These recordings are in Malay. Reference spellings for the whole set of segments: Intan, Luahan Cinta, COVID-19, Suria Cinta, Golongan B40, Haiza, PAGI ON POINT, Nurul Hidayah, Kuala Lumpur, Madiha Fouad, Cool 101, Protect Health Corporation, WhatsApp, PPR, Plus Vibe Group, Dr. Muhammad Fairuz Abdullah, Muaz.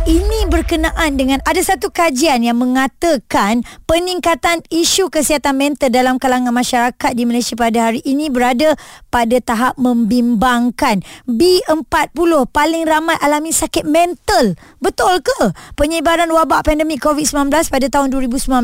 Ini berkenaan dengan ada satu kajian yang mengatakan peningkatan isu kesihatan mental dalam kalangan masyarakat di Malaysia pada hari ini berada pada tahap membimbangkan. B40 paling ramai alami sakit mental. Betul ke? Penyebaran wabak pandemik COVID-19 pada tahun 2019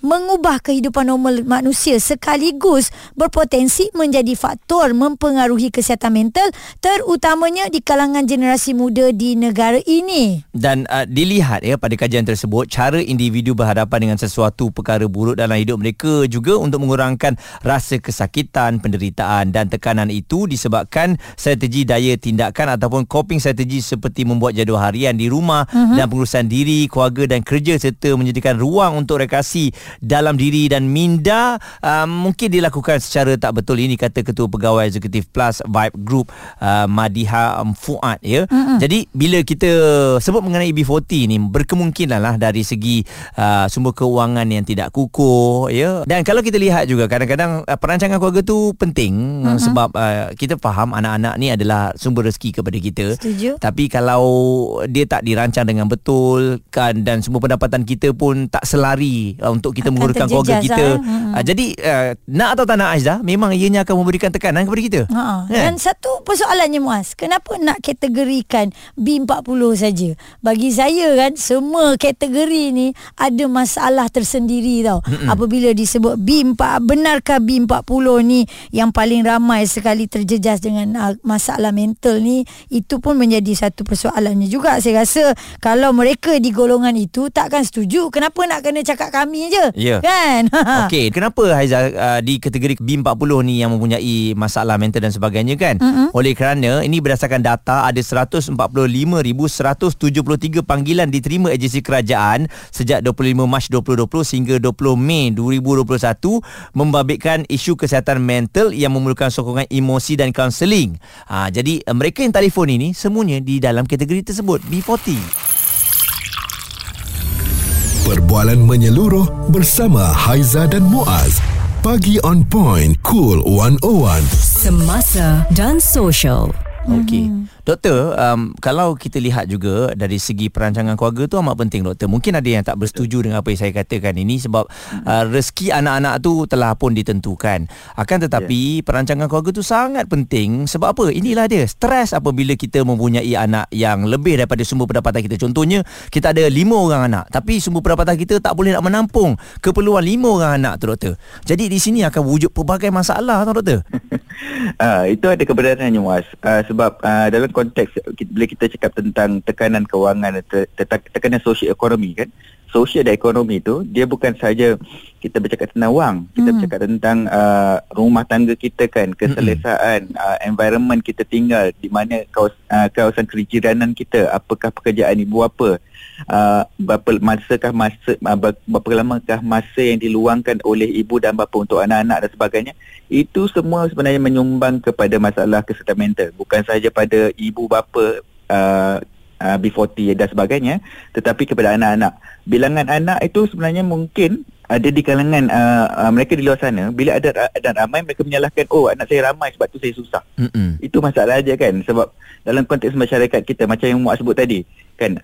mengubah kehidupan normal manusia sekaligus berpotensi menjadi faktor mempengaruhi kesihatan mental, terutamanya di kalangan generasi muda di negara ini. Dan dilihat ya pada kajian tersebut, cara individu berhadapan dengan sesuatu perkara buruk dalam hidup mereka juga untuk mengurangkan rasa kesakitan, penderitaan dan tekanan itu disebabkan strategi daya tindakan ataupun coping strategi seperti membuat jadual harian di rumah dan pengurusan diri, keluarga dan kerja serta menyediakan ruang untuk rekreasi dalam diri dan minda mungkin dilakukan secara tak betul. Ini kata Ketua Pegawai Eksekutif Plus Vibe Group Madiha Fouad ya. Jadi bila kita sebut mengenai B40 ni, berkemungkinanlah dari segi sumber keuangan yang tidak kukuh ya. Dan kalau kita lihat juga kadang-kadang perancangan keluarga tu penting sebab kita faham anak-anak ni adalah sumber rezeki kepada kita. Setuju. Tapi kalau dia tak dirancang dengan betul kan, dan sumber pendapatan kita pun tak selari untuk kita menguruskan keluarga kita. Jadi nak atau tak nak Aizah, memang ianya akan memberikan tekanan kepada kita. Dan satu persoalannya Muaz, kenapa nak kategorikan B40 saja? Bagi saya kan semua kategori ni ada masalah tersendiri tau. Apabila disebut B40, benarkah B40 ni yang paling ramai sekali terjejas dengan masalah mental ni, itu pun menjadi satu persoalannya juga. Saya rasa kalau mereka di golongan itu takkan setuju, kenapa nak kena cakap kami je kan? Okey, kenapa Haiza di kategori B40 ni yang mempunyai masalah mental dan sebagainya kan? Oleh kerana ini berdasarkan data ada 145,173 panggilan diterima agensi kerajaan sejak 25 Mac 2020 hingga 20 Mei 2021 membabitkan isu kesihatan mental yang memerlukan sokongan emosi dan kaunseling. Jadi mereka yang telefon ini semuanya di dalam kategori tersebut, B40. Perbualan menyeluruh bersama Haiza dan Muaz. Pagi on point Cool 101. Semasa dan sosial. Okey. Doktor, kalau kita lihat juga dari segi perancangan keluarga tu amat penting doktor. Mungkin ada yang tak bersetuju dengan apa yang saya katakan ini sebab rezeki anak-anak tu telah pun ditentukan. Akan tetapi perancangan keluarga tu sangat penting sebab apa? Inilah dia, stres apabila kita mempunyai anak yang lebih daripada sumber pendapatan kita. Contohnya, kita ada 5 orang anak tapi sumber pendapatan kita tak boleh nak menampung keperluan 5 orang anak tu doktor. Jadi di sini akan wujud pelbagai masalah tu doktor. Itu ada keberadaannya Muaz. Sebab dalam konteks bila kita cakap tentang tekanan kewangan, tekanan sosio ekonomi kan, sosio dan ekonomi tu dia bukan saja kita bercakap tentang wang, kita bercakap tentang rumah tangga kita kan, keselesaan, environment kita tinggal di mana, kawasan kejiranan kita, apakah pekerjaan ibu apa, berapa lamakah masa yang diluangkan oleh ibu dan bapa untuk anak-anak dan sebagainya. Itu semua sebenarnya menyumbang kepada masalah kesihatan mental, bukan sahaja pada ibu bapa B40 dan sebagainya, tetapi kepada anak-anak. Bilangan anak itu sebenarnya mungkin ada di kalangan mereka di luar sana. Bila ada ramai, mereka menyalahkan, oh anak saya ramai sebab tu saya susah. Itu masalah aja kan. Sebab dalam konteks masyarakat kita, macam yang Muaz sebut tadi kan,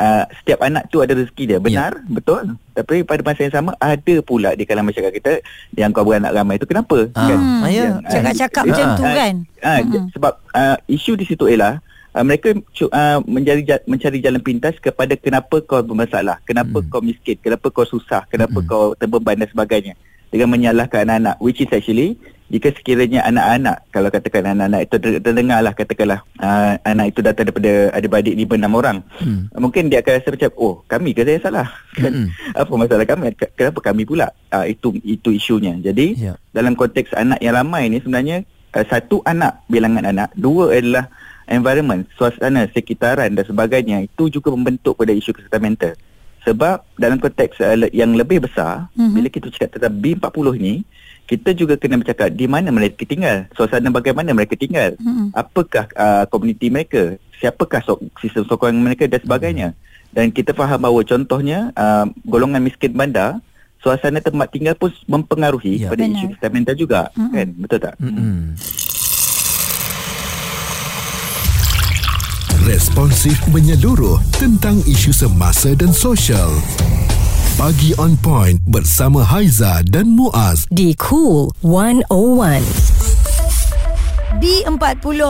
setiap anak tu ada rezeki dia. Benar, betul. Tapi pada masa yang sama, ada pula di kalangan masyarakat kita yang kau beranak ramai tu kenapa? Kan? Ya, cakap-cakap macam tu kan. Sebab isu di situ ialah mereka mencari jalan pintas kepada kenapa kau bermasalah, kenapa kau miskin, kenapa kau susah, kenapa kau terbeban dan sebagainya, dengan menyalahkan anak-anak. Which is actually, jika sekiranya anak-anak, kalau katakan anak-anak itu terdengarlah, katakanlah anak itu datang daripada adik-beradik 5-6 orang, mungkin dia akan rasa macam, oh kami ke saya salah? Apa masalah kami? Kenapa kami pula? Itu isunya. Jadi dalam konteks anak yang ramai ni sebenarnya, satu anak, bilangan anak, dua adalah environment, suasana, sekitaran dan sebagainya. Itu juga membentuk pada isu kesihatan mental. Sebab dalam konteks yang lebih besar, bila kita cakap tentang B40 ni, kita juga kena bercakap di mana mereka tinggal, suasana bagaimana mereka tinggal, apakah komuniti mereka, siapakah sistem sokongan mereka dan sebagainya. Dan kita faham bahawa contohnya golongan miskin bandar suasana tempat tinggal pun mempengaruhi pada isu kesihatan mental juga, kan? Betul tak? Responsif menyeluruh tentang isu semasa dan sosial. Pagi On Point bersama Haiza dan Muaz di Cool 101. B40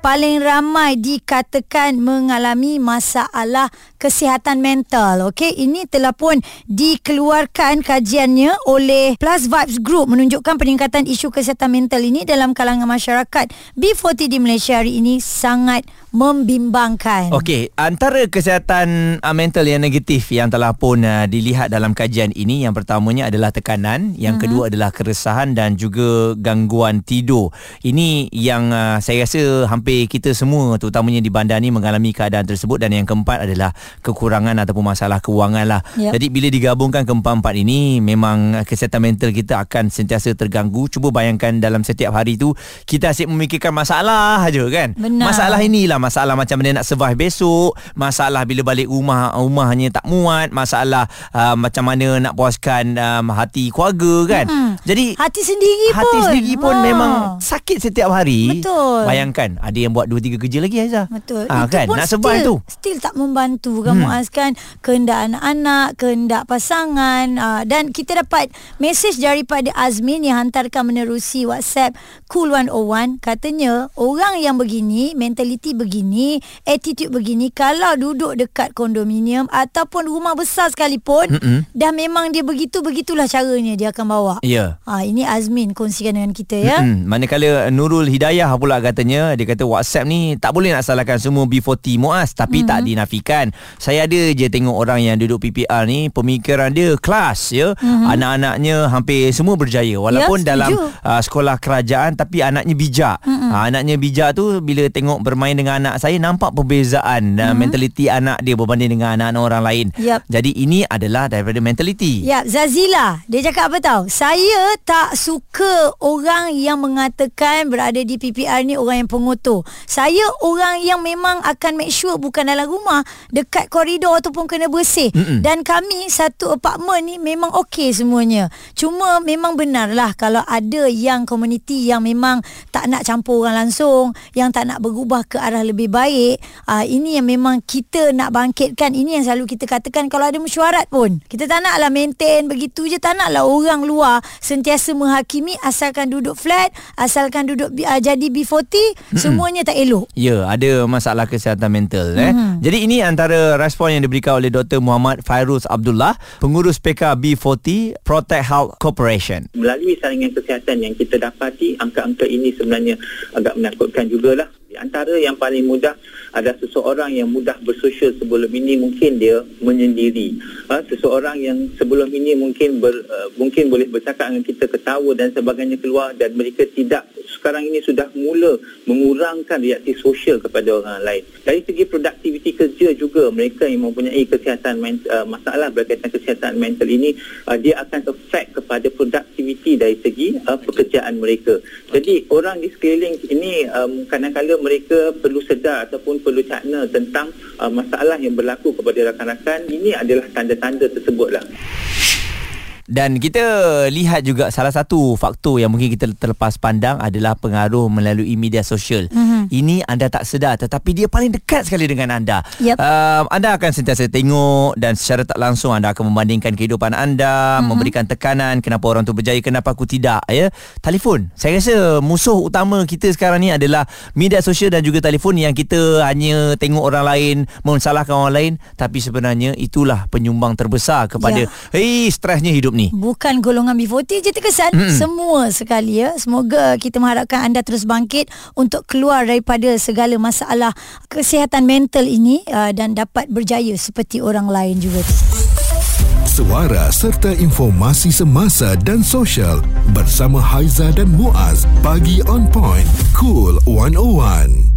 paling ramai dikatakan mengalami masalah kesihatan mental. Okey, ini telah pun dikeluarkan kajiannya oleh Plus Vibe Group menunjukkan peningkatan isu kesihatan mental ini dalam kalangan masyarakat B40 di Malaysia hari ini sangat membimbangkan. Okey, antara kesihatan mental yang negatif yang telah pun dilihat dalam kajian ini, yang pertamanya adalah tekanan, yang kedua adalah keresahan dan juga gangguan tidur. Ini yang saya rasa hampir kita semua, terutamanya di bandar ni, mengalami keadaan tersebut. Dan yang keempat adalah kekurangan ataupun masalah kewangan lah. Jadi bila digabungkan keempat-empat ini, memang kesihatan mental kita akan sentiasa terganggu. Cuba bayangkan dalam setiap hari tu kita asyik memikirkan masalah aja, kan? Masalah inilah, masalah macam mana nak survive besok, masalah bila balik rumahnya tak muat, masalah macam mana nak puaskan hati keluarga, kan? Jadi hati sendiri pun memang sakit setiap hari. Bayangkan ada yang buat 2-3 kerja lagi, Haiza. Kan? Nak survive tu still tak membantu, kan, Muaz, kan? Kehendak anak-anak, kehendak pasangan. Dan kita dapat mesej daripada Azmin yang hantarkan menerusi WhatsApp Cool 101. Katanya orang yang begini, mentaliti begini, attitude begini, kalau duduk dekat kondominium ataupun rumah besar sekalipun, dah memang dia begitulah caranya dia akan bawa. Ini Azmin kongsikan dengan kita, ya. Manakala Nurul Hidayah pula katanya, dia kata WhatsApp ni tak boleh nak salahkan semua B40, Muaz, tapi tak dinafikan. Saya ada je tengok orang yang duduk PPR ni, pemikiran dia kelas, ya. Anak-anaknya hampir semua berjaya, walaupun dalam sekolah kerajaan, tapi anaknya bijak. Anaknya bijak tu, bila tengok bermain dengan anak saya, nampak perbezaan mentaliti anak dia berbanding dengan anak-anak orang lain. Jadi ini adalah daripada mentaliti. Zazila, dia cakap apa tahu? Saya tak suka orang yang mengatakan berada di PPR ni orang yang pengotor. Saya orang yang memang akan make sure bukan dalam rumah, dekat koridor ataupun kena bersih. Dan kami satu apartment ni memang okey semuanya. Cuma memang benarlah kalau ada yang komuniti yang memang tak nak campur orang langsung, yang tak nak berubah ke arah lebih baik. Ini yang memang kita nak bangkitkan. Ini yang selalu kita katakan kalau ada mesyuarat pun. Kita tak naklah maintain begitu je. Tak naklah orang luar sentiasa menghakimi, asalkan duduk flat, asalkan duduk jadi B40, semuanya tak elok. Ada masalah kesihatan mental. Jadi ini antara respon yang diberikan oleh Dr. Muhammad Fairuz Abdullah, pengurus PK B40 Protect Health Corporation. Melalui saringan kesihatan yang kita dapati, angka-angka ini sebenarnya agak menakutkan jugalah. Antara yang paling mudah adalah seseorang yang mudah bersosial sebelum ini mungkin dia menyendiri. Seseorang yang sebelum ini mungkin boleh bercakap dengan kita, ketawa dan sebagainya keluar, dan mereka tidak, sekarang ini sudah mula mengurangkan reaksi sosial kepada orang lain. Dari segi produktiviti kerja juga, mereka yang mempunyai kesihatan masalah berkaitan kesihatan mental ini, dia akan affect kepada produktiviti dari segi pekerjaan mereka. Jadi orang di sekeliling ini kadang-kadang mereka perlu sedar ataupun perlu cakna tentang masalah yang berlaku kepada rakan-rakan. Ini adalah tanda-tanda tersebutlah. Dan kita lihat juga salah satu faktor yang mungkin kita terlepas pandang adalah pengaruh melalui media sosial. Ini anda tak sedar, tetapi dia paling dekat sekali dengan anda. Anda akan sentiasa tengok, dan secara tak langsung anda akan membandingkan kehidupan anda, memberikan tekanan, kenapa orang tu berjaya, kenapa aku tidak, ya. Telefon. Saya rasa musuh utama kita sekarang ni adalah media sosial dan juga telefon, yang kita hanya tengok orang lain, mensalahkan orang lain, tapi sebenarnya itulah penyumbang terbesar kepada stresnya hidup ni. Bukan golongan B40 je terkesan, semua sekali, ya. Semoga kita mengharapkan anda terus bangkit untuk keluar daripada segala masalah kesihatan mental ini, dan dapat berjaya seperti orang lain juga. Suara serta informasi semasa dan sosial bersama Haiza dan Muaz. Pagi On Point Cool 101.